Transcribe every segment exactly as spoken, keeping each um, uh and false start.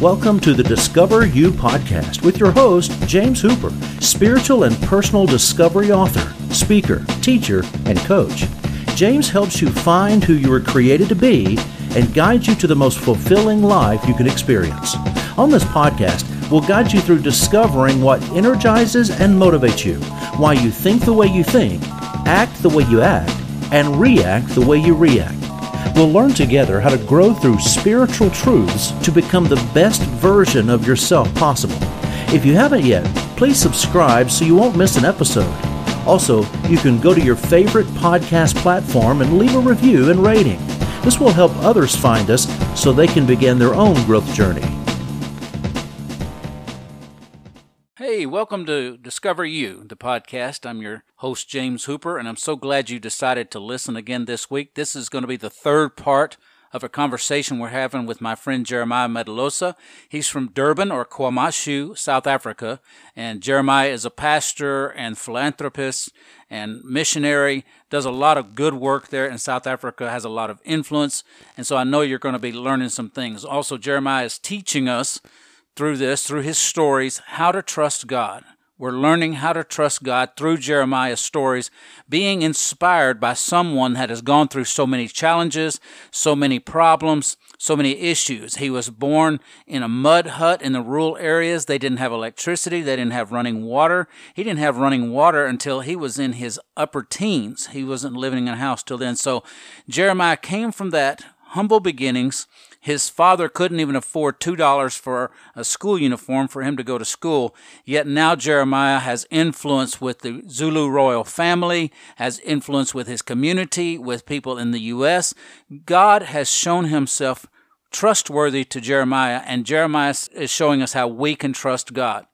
Welcome to the Discover You podcast with your host, James Hooper, spiritual and personal discovery author, speaker, teacher, and coach. James helps you find who you were created to be and guides you to the most fulfilling life you can experience. On this podcast, we'll guide you through discovering what energizes and motivates you, why you think the way you think, act the way you act, and react the way you react. We'll learn together how to grow through spiritual truths to become the best version of yourself possible. If you haven't yet, please subscribe so you won't miss an episode. Also, you can go to your favorite podcast platform and leave a review and rating. This will help others find us so they can begin their own growth journey. Hey, welcome to Discover You, the podcast. I'm your host, James Hooper, and I'm so glad you decided to listen again this week. This is going to be the third part of a conversation we're having with my friend Jeremiah Medelosa. He's from Durban, or Kwamashu, South Africa, and Jeremiah is a pastor and philanthropist and missionary, does a lot of good work there in South Africa, has a lot of influence, and so I know you're going to be learning some things. Also, Jeremiah is teaching us through this, through his stories, how to trust God. We're learning how to trust God through Jeremiah's stories, being inspired by someone that has gone through so many challenges, so many problems, so many issues. He was born in a mud hut in the rural areas. They didn't have electricity. They didn't have running water. He didn't have running water until he was in his upper teens. He wasn't living in a house till then. So Jeremiah came from that humble beginnings. His father couldn't even afford two dollars for a school uniform for him to go to school, yet now Jeremiah has influence with the Zulu royal family, has influence with his community, with people in the U S. God has shown himself trustworthy to Jeremiah, and Jeremiah is showing us how we can trust God.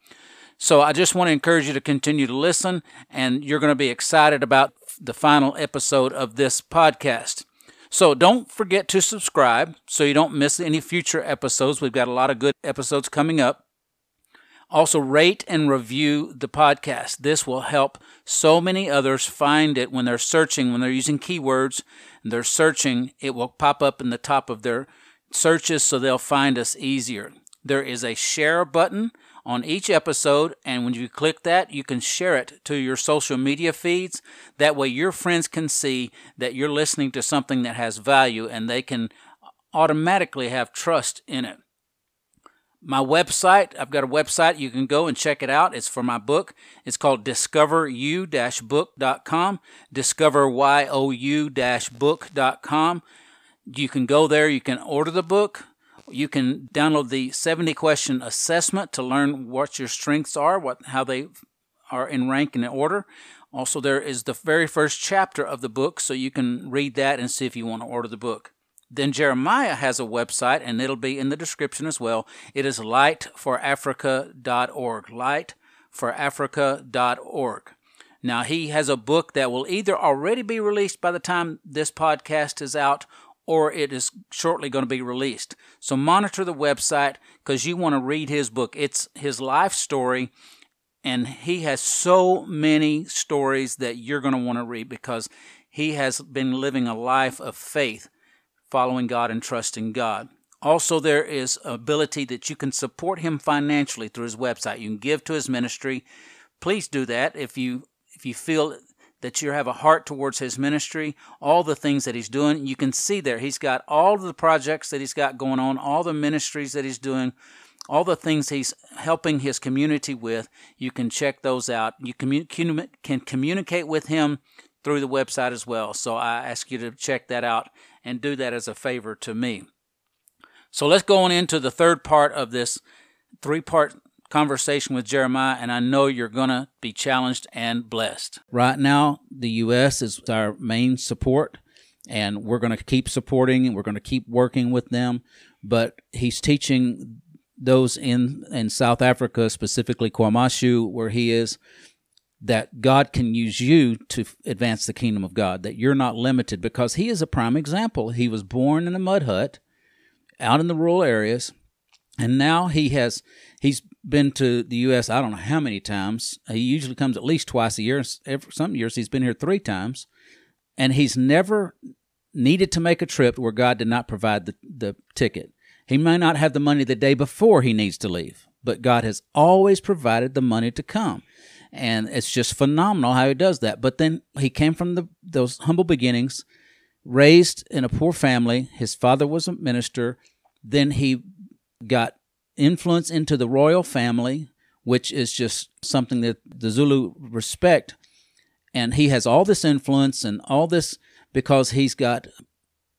So I just want to encourage you to continue to listen, and you're going to be excited about the final episode of this podcast. So don't forget to subscribe so you don't miss any future episodes. We've got a lot of good episodes coming up. Also, rate and review the podcast. This will help so many others find it when they're searching, when they're using keywords and they're searching. It will pop up in the top of their searches so they'll find us easier. There is a share button on each episode, and when you click that, you can share it to your social media feeds. That way your friends can see that you're listening to something that has value, and they can automatically have trust in it. My website, I've got a website. You can go and check it out. It's for my book. It's called discover you dash book dot com, discover you dash book dot com. You can go there. You can order the book. You can download the seventy question assessment to learn what your strengths are, what how they are in rank and in order. Also, there is the very first chapter of the book, so you can read that and see if you want to order the book. Then Jeremiah has a website, and it'll be in the description as well. It is light for africa dot org, light for africa dot org. Now, he has a book that will either already be released by the time this podcast is out, or it is shortly going to be released. So monitor the website because you want to read his book. It's his life story, and he has so many stories that you're going to want to read because he has been living a life of faith, following God and trusting God. Also, there is ability that you can support him financially through his website. You can give to his ministry. Please do that if you if you feel that you have a heart towards his ministry, all the things that he's doing. You can see there, he's got all the projects that he's got going on, all the ministries that he's doing, all the things he's helping his community with. You can check those out. You commun- can communicate with him through the website as well. So I ask you to check that out and do that as a favor to me. So let's go on into the third part of this three-part conversation with Jeremiah, and I know you're going to be challenged and blessed. Right now, the U S is our main support, and we're going to keep supporting, and we're going to keep working with them, but he's teaching those in, in South Africa, specifically Kwamashu, where he is, that God can use you to advance the kingdom of God, that you're not limited, because he is a prime example. He was born in a mud hut out in the rural areas, and now he has he's been to the U S I don't know how many times. He usually comes at least twice a year. Some years he's been here three times, and he's never needed to make a trip where God did not provide the, the ticket. He may not have the money the day before he needs to leave, but God has always provided the money to come. And it's just phenomenal how he does that. But then he came from the, those humble beginnings, raised in a poor family. His father was a minister. Then he got influence into the royal family, which is just something that the Zulu respect. And he has all this influence and all this because he's got,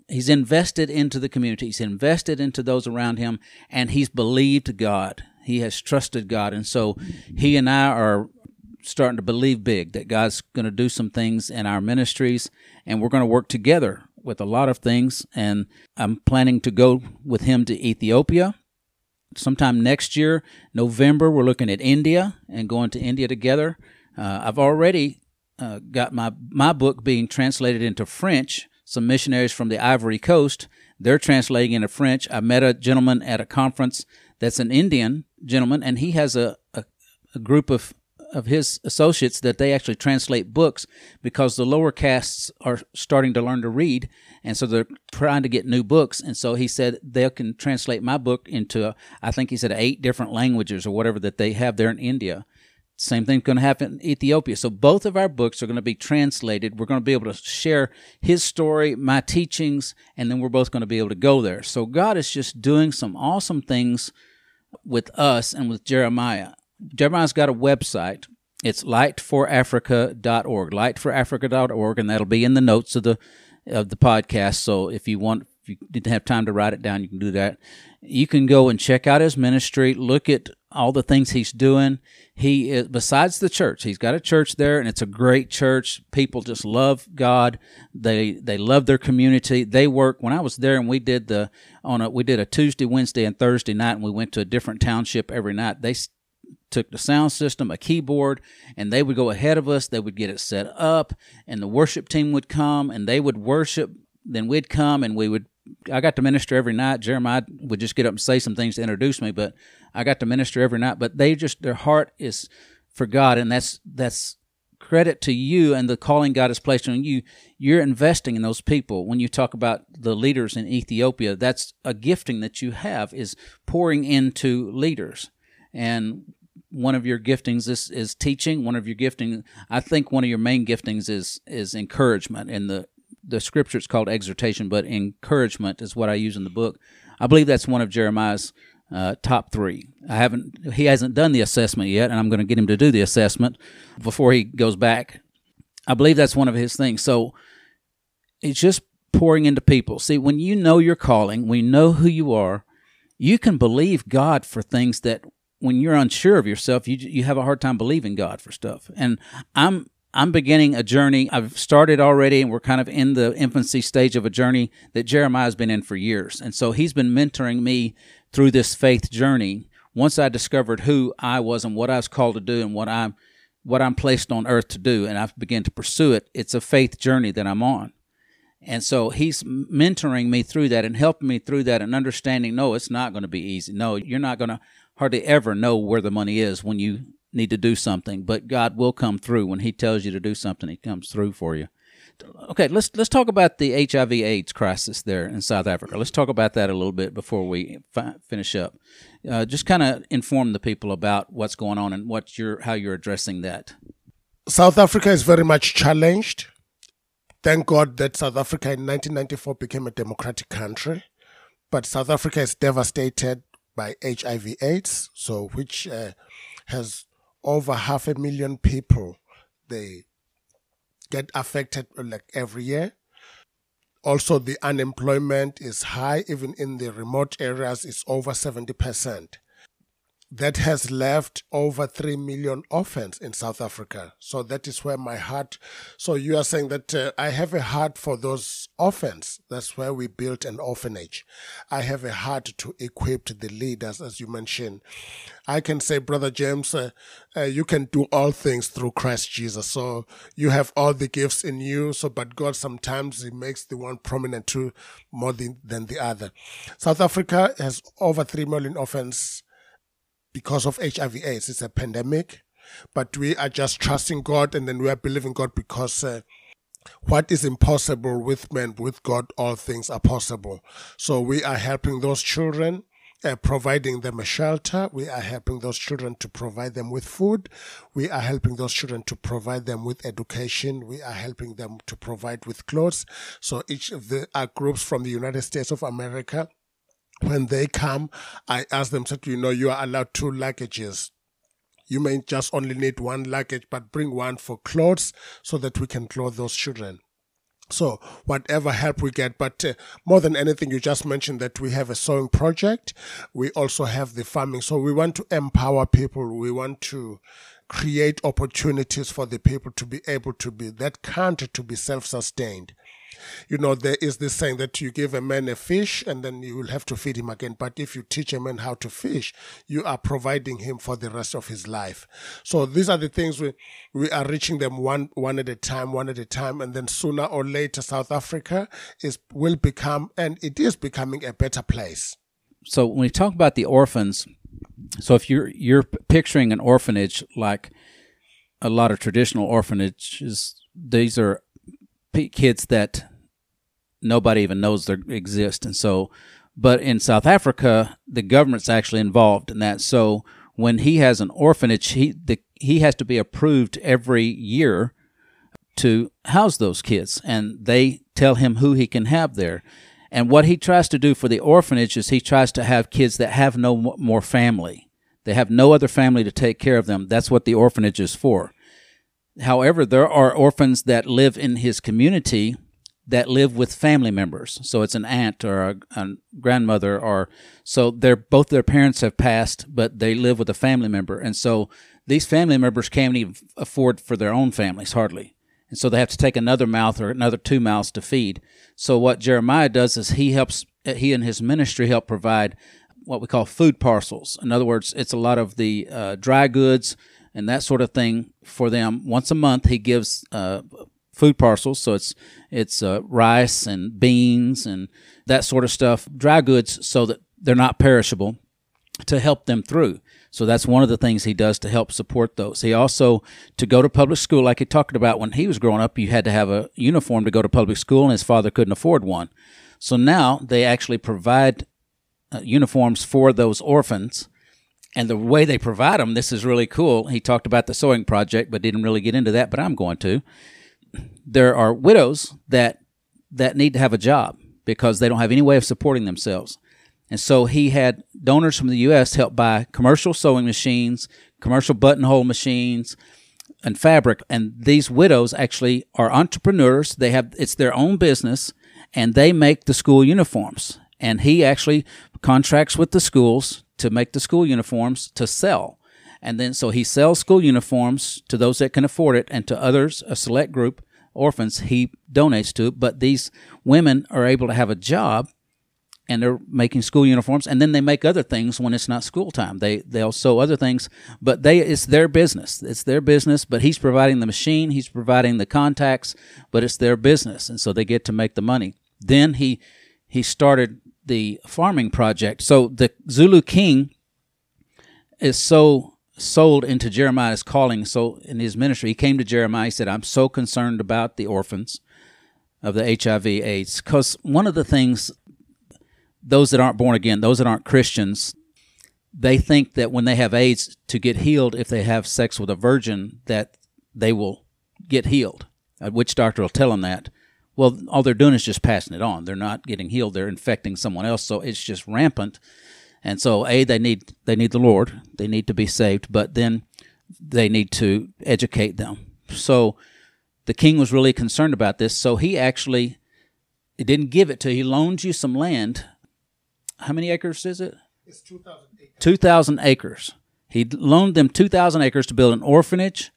he's invested into the community. He's invested into those around him, and he's believed God. He has trusted God. And so he and I are starting to believe big that God's going to do some things in our ministries, and we're going to work together with a lot of things. And I'm planning to go with him to Ethiopia sometime next year. November, we're looking at India and going to India together. Uh, I've already uh, got my, my book being translated into French. Some missionaries from the Ivory Coast, they're translating into French. I met a gentleman at a conference that's an Indian gentleman, and he has a, a, a group of of his associates that they actually translate books because the lower castes are starting to learn to read, and so they're trying to get new books. And so he said they can translate my book into, I think he said, eight different languages or whatever that they have there in India. Same thing's going to happen in Ethiopia. So both of our books are going to be translated. We're going to be able to share his story, my teachings, and then we're both going to be able to go there. So God is just doing some awesome things with us and with Jeremiah. Jeremiah's got a website. It's light for africa dot org, light for africa dot org, and that'll be in the notes of the of the podcast. So if you want, if you didn't have time to write it down, you can do that. You can go and check out his ministry, look at all the things he's doing. He is, besides the church, he's got a church there, and it's a great church. People just love God. They they love their community. They work. When I was there, and we did the on a, we did a Tuesday, Wednesday, and Thursday night, and we went to a different township every night. They took the sound system, a keyboard, and they would go ahead of us. They would get it set up, and the worship team would come, and they would worship. Then we'd come, and we would. I got to minister every night. Jeremiah would just get up and say some things to introduce me, but I got to minister every night. But they just, their heart is for God, and that's that's credit to you and the calling God has placed on you. You're investing in those people. When you talk about the leaders in Ethiopia, that's a gifting that you have, is pouring into leaders. And one of your giftings is, is teaching. One of your gifting, I think one of your main giftings is is encouragement, and the The scripture is called exhortation, but encouragement is what I use in the book. I believe that's one of Jeremiah's uh, top three. I haven't, he hasn't done the assessment yet, and I'm going to get him to do the assessment before he goes back. I believe that's one of his things. So it's just pouring into people. See, when you know your calling, when you know who you are, you can believe God for things that when you're unsure of yourself, you you have a hard time believing God for stuff. And I'm I'm beginning a journey. I've started already, and we're kind of in the infancy stage of a journey that Jeremiah's been in for years. And so he's been mentoring me through this faith journey. Once I discovered who I was and what I was called to do and what I'm, what I'm placed on earth to do, and I've begun to pursue it, it's a faith journey that I'm on. And so he's mentoring me through that and helping me through that and understanding, no, it's not going to be easy. No, you're not going to hardly ever know where the money is when you need to do something, but God will come through. When he tells you to do something, he comes through for you. Okay, let's let's talk about the H I V AIDS crisis there in South Africa. Let's talk about that a little bit before we fi- finish up. Uh, just kind of inform the people about what's going on and what you're, how you're addressing that. South Africa is very much challenged. Thank God that South Africa in nineteen ninety-four became a democratic country, but South Africa is devastated by H I V AIDS, so which uh, has over half a million people, they get affected like every year. Also, the unemployment is high. Even in the remote areas, it's over seventy percent. That has left over three million orphans in South Africa. So that is where my heart... So you are saying that uh, I have a heart for those orphans. That's where we built an orphanage. I have a heart to equip the leaders, as you mentioned. I can say, Brother James, uh, uh, you can do all things through Christ Jesus. So you have all the gifts in you. So, but God sometimes he makes the one prominent too, more than, than the other. South Africa has over three million orphans because of H I V AIDS. It's a pandemic, but we are just trusting God, and then we are believing God because uh, What is impossible with men, with God, all things are possible. So we are helping those children, uh, providing them a shelter. We are helping those children to provide them with food. We are helping those children to provide them with education. We are helping them to provide with clothes. So each of the our groups from the United States of America, when they come, I ask them, so, you know, you are allowed two luggages. You may just only need one luggage, but bring one for clothes so that we can clothe those children. So whatever help we get, but uh, more than anything, you just mentioned that we have a sewing project. We also have the farming. So we want to empower people. We want to create opportunities for the people to be able to be that country, to be self-sustained. You know, there is this saying that you give a man a fish and then you will have to feed him again. But if you teach a man how to fish, you are providing him for the rest of his life. So these are the things we, we are reaching them one, one at a time, one at a time. And then sooner or later, South Africa is will become, and it is becoming, a better place. So when we talk about the orphans, so if you're, you're picturing an orphanage like a lot of traditional orphanages, these are kids that nobody even knows they exist. And so, but in South Africa, the government's actually involved in that. So when he has an orphanage, he the, he has to be approved every year to house those kids. And they tell him who he can have there. And what he tries to do for the orphanage is he tries to have kids that have no more family. They have no other family to take care of them. That's what the orphanage is for. However, there are orphans that live in his community that live with family members. So it's an aunt or a, a grandmother, or so they're both their parents have passed, but they live with a family member. And so these family members can't even afford for their own families, hardly. And so they have to take another mouth or another two mouths to feed. So what Jeremiah does is he helps, he and his ministry help provide what we call food parcels. In other words, it's a lot of the uh, dry goods and that sort of thing for them. Once a month, he gives uh, food parcels. So it's it's uh, rice and beans and that sort of stuff, dry goods, so that they're not perishable, to help them through. So that's one of the things he does to help support those. He also, to go to public school, like he talked about when he was growing up, you had to have a uniform to go to public school, and his father couldn't afford one. So now they actually provide uh, uniforms for those orphans. And the way they provide them, this is really cool. He talked about the sewing project, but didn't really get into that, but I'm going to. There are widows that that need to have a job because they don't have any way of supporting themselves. And so he had donors from the U S help buy commercial sewing machines, commercial buttonhole machines, and fabric. And these widows actually are entrepreneurs. They have it's their own business, and they make the school uniforms. And he actually contracts with the schools to make the school uniforms to sell. And then so he sells school uniforms to those that can afford it, and to others, a select group, orphans, he donates to. But these women are able to have a job, and they're making school uniforms, and then they make other things when it's not school time. They, they'll sew other things, but they it's their business. It's their business, but he's providing the machine, he's providing the contacts, but it's their business, and so they get to make the money. Then he he started the farming project. So the Zulu king is so sold into Jeremiah's calling, so in his ministry. He came to Jeremiah, he said, I'm so concerned about the orphans of the H I V AIDS, because one of the things, those that aren't born again, those that aren't Christians, they think that when they have AIDS, to get healed, if they have sex with a virgin, that they will get healed. A witch doctor will tell them that. Well, all they're doing is just passing it on. They're not getting healed. They're infecting someone else. So it's just rampant. And so, A, they need they need the Lord. They need to be saved. But then they need to educate them. So the king was really concerned about this. So he actually didn't give it to you. He loaned you some land. How many acres is it? It's two thousand acres. two thousand acres. He loaned them two thousand acres to build an orphanage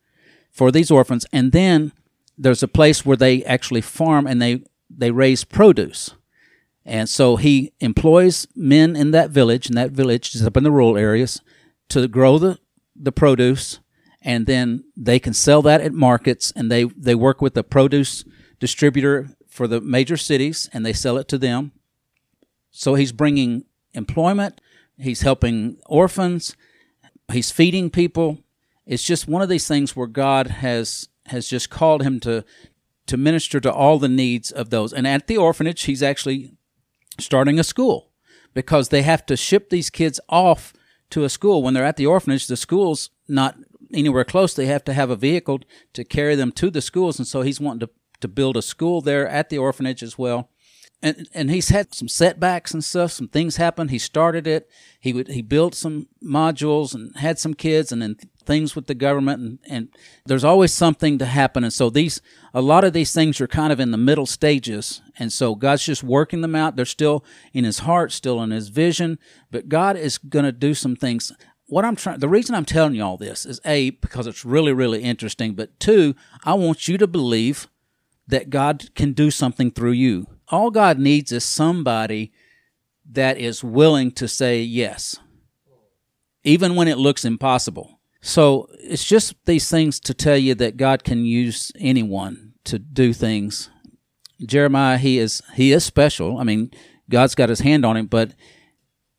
for these orphans. And then there's a place where they actually farm, and they, they raise produce. And so he employs men in that village, and that village is up in the rural areas, to grow the, the produce, and then they can sell that at markets, and they, they work with the produce distributor for the major cities, and they sell it to them. So he's bringing employment, he's helping orphans, he's feeding people. It's just one of these things where God has... has just called him to to minister to all the needs of those. And at the orphanage, he's actually starting a school because they have to ship these kids off to a school. When they're at the orphanage, the school's not anywhere close. They have to have a vehicle to carry them to the schools. And so he's wanting to, to build a school there at the orphanage as well. And and he's had some setbacks and stuff. Some things happened. He started it. He would, he built some modules and had some kids, and then th- things with the government. And, and there's always something to happen. And so these a lot of these things are kind of in the middle stages. And so God's just working them out. They're still in his heart, still in his vision. But God is going to do some things. What I'm trying, the reason I'm telling you all this is A, because it's really really interesting. But two, I want you to believe that God can do something through you. All God needs is somebody that is willing to say yes, even when it looks impossible. So it's just these things to tell you that God can use anyone to do things. Jeremiah, he is he is special. I mean, God's got his hand on him, but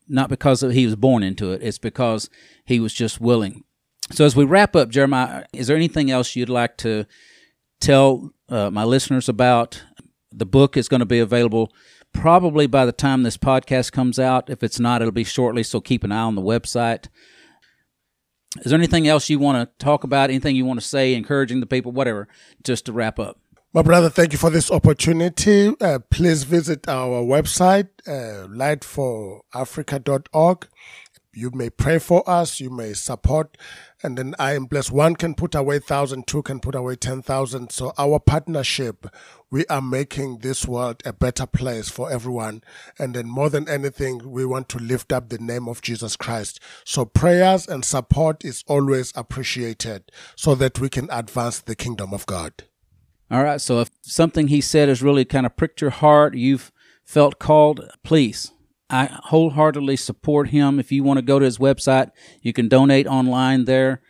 not because he was born into it. It's because he was just willing. So as we wrap up, Jeremiah, is there anything else you'd like to tell uh, my listeners about? The book is going to be available probably by the time this podcast comes out. If it's not, it'll be shortly, so keep an eye on the website. Is there anything else you want to talk about, anything you want to say, encouraging the people, whatever, just to wrap up? My brother, thank you for this opportunity. Uh, please visit our website, uh, light for africa dot org. You may pray for us, you may support, and then I am blessed. One can put away one thousand, two can put away ten thousand. So our partnership, we are making this world a better place for everyone. And then more than anything, we want to lift up the name of Jesus Christ. So prayers and support is always appreciated so that we can advance the kingdom of God. All right, so if something he said has really kind of pricked your heart, you've felt called, please. I wholeheartedly support him. If you want to go to his website, you can donate online there.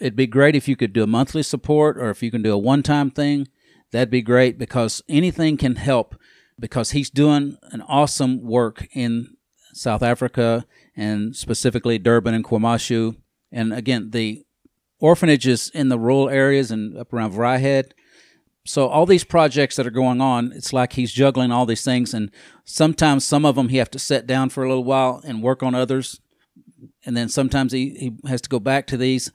It'd be great if you could do a monthly support, or if you can do a one-time thing, that'd be great, because anything can help, because he's doing an awesome work in South Africa, and specifically Durban and Kwamashu. And again, the orphanages in the rural areas and up around Vryheid. So all these projects that are going on, it's like he's juggling all these things, and sometimes some of them he have to sit down for a little while and work on others, and then sometimes he, he has to go back to these.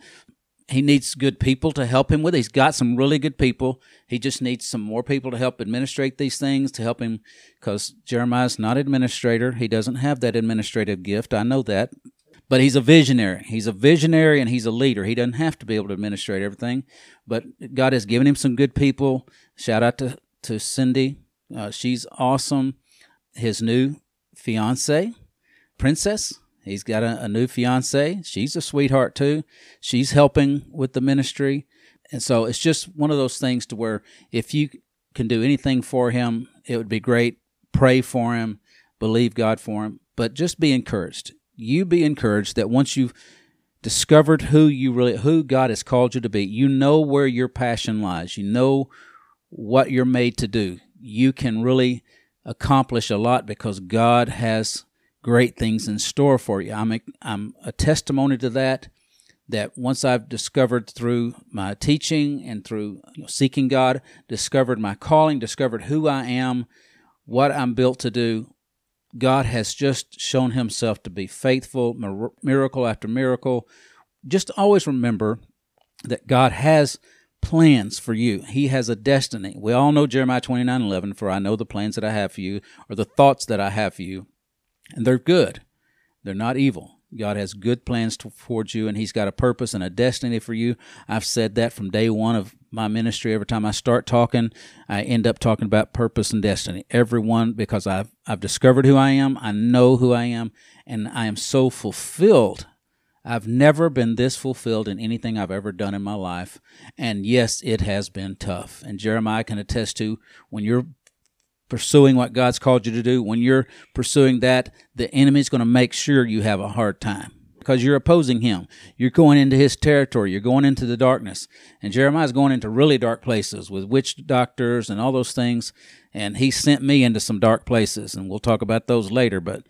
He needs good people to help him with it. He's got some really good people. He just needs some more people to help administrate these things, to help him, because Jeremiah's not an administrator. He doesn't have that administrative gift. I know that. But he's a visionary. He's a visionary and he's a leader. He doesn't have to be able to administrate everything. But God has given him some good people. Shout out to, to Cindy. Uh, she's awesome. His new fiance, Princess. He's got a, a new fiance. She's a sweetheart too. She's helping with the ministry. And so it's just one of those things to where if you can do anything for him, it would be great. Pray for him. Believe God for him. But just be encouraged. You be encouraged that once you've discovered who you really, who God has called you to be, you know where your passion lies. You know what you're made to do. You can really accomplish a lot because God has great things in store for you. I'm a, I'm a testimony to that, that once I've discovered through my teaching and through you know, seeking God, discovered my calling, discovered who I am, what I'm built to do, God has just shown himself to be faithful, miracle after miracle. Just always remember that God has plans for you. He has a destiny. We all know Jeremiah twenty-nine eleven, for I know the plans that I have for you, or the thoughts that I have for you, and they're good. They're not evil. God has good plans towards you, and he's got a purpose and a destiny for you. I've said that from day one of my ministry. Every time I start talking, I end up talking about purpose and destiny. Everyone, because I've, I've discovered who I am, I know who I am, and I am so fulfilled. I've never been this fulfilled in anything I've ever done in my life, and yes, it has been tough. And Jeremiah can attest to, when you're pursuing what God's called you to do, when you're pursuing that, the enemy's going to make sure you have a hard time because you're opposing him. You're going into his territory. You're going into the darkness. And Jeremiah's going into really dark places with witch doctors and all those things. And he sent me into some dark places, and we'll talk about those later. But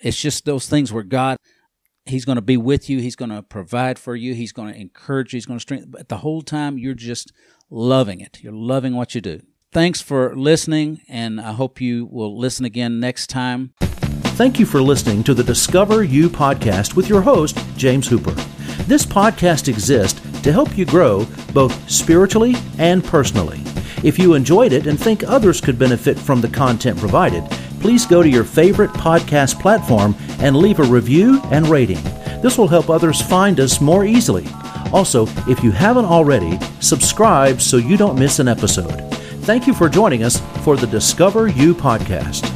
it's just those things where God, he's going to be with you. He's going to provide for you. He's going to encourage you. He's going to strengthen. But the whole time, you're just loving it. You're loving what you do. Thanks for listening, and I hope you will listen again next time. Thank you for listening to the Discover You podcast with your host, James Hooper. This podcast exists to help you grow both spiritually and personally. If you enjoyed it and think others could benefit from the content provided, please go to your favorite podcast platform and leave a review and rating. This will help others find us more easily. Also, if you haven't already, subscribe so you don't miss an episode. Thank you for joining us for the Discover You podcast.